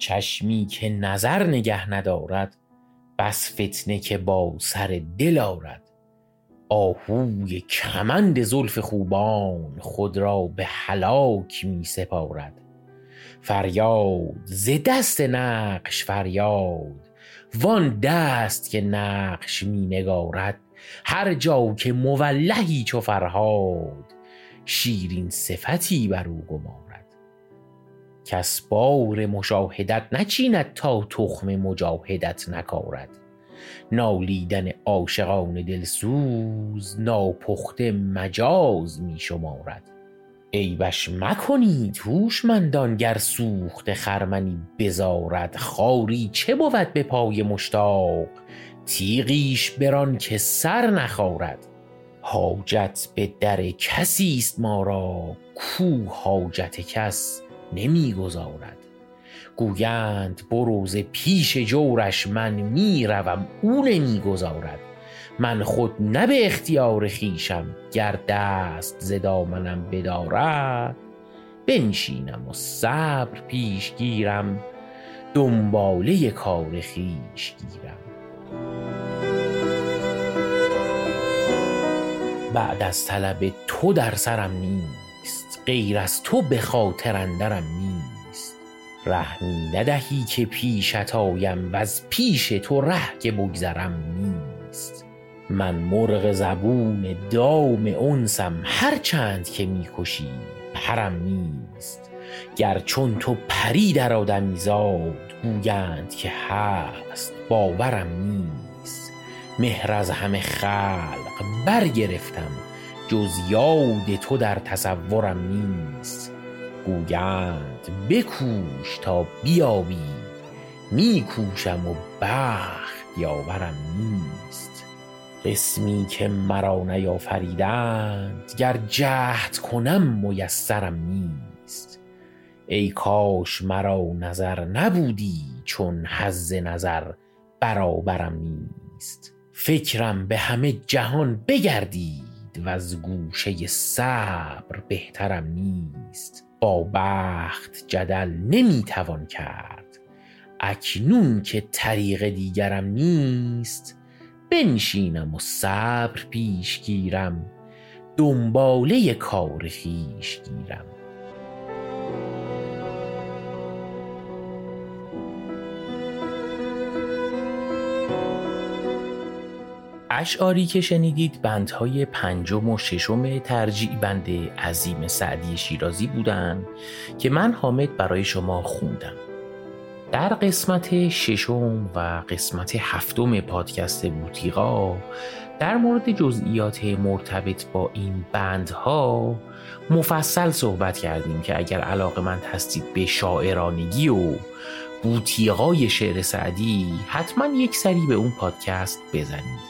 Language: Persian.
چشمی که نظر نگه ندارد، بس فتنه که با سر دل آرد. آهوی کمند زلف خوبان، خود را به هلاک می سپارد. فریاد ز دست نقش فریاد، وان دست که نقش می نگارد. هر جا که مولهی چو فرهاد، شیرین صفتی بر او گمارد. کس بار مشاهدت نچیند تا تخم مجاهدت نکارد. نالیدن عاشقان دلسوز، ناپخته مجاز می شمارد. عیبش مکنید هوشمندان، گر سوخت خرمنی بزارد. خاری چه بود به پای مشتاق، تیغیش بران که سر نخارد. حاجت به در کسی است ما را، کو حاجت کس نمی گذارد. گویند بروز پیش جورش، من می روم او نمی گذارد. من خود نه به اختیار خیشم، گر دست ز دامنم بدارد. بنشینم و صبر پیش گیرم، دنباله کار خویش گیرم. بعد از طلب تو در سرم نیست، غیر از تو به خاطر اندرم نیست. رحمی ندهی که پیشت آیم، و از پیش تو ره که بگذرم نیست. من مرغ زبون دام انسم، هر چند که میکشی پرم نیست. گر چون تو پری در آدمی زاد، گویند که هست باورم نیست. مهر از همه خلق برگرفتم، جز یاد تو در تصورم نیست. گویند بکوش تا بیابی، میکوشم و بخت یاورم نیست. قسمی که مرا نیافریدند، گر جهد کنم میسرم نیست. ای کاش مرا نظر نبودی، چون حظ نظر برابرم نیست. فکرم به همه جهان بگردید، و از گوشه صبر بهترم نیست. با بخت جدل نمیتوان کرد، اکنون که طریق دیگرم نیست. بنشینم و صبر پیش گیرم، دنباله کار خویش گیرم. اشعاری که شنیدید بندهای 5 و 6 ترجیع بند عظیم سعدی شیرازی بودن که من حامد برای شما خوندم. در قسمت 6 و قسمت 7 پادکست بوتیقا در مورد جزئیات مرتبط با این بندها مفصل صحبت کردیم که اگر علاقه‌مند هستید به شاعرانگی و بوتیقای شعر سعدی، حتما یک سری به اون پادکست بزنید.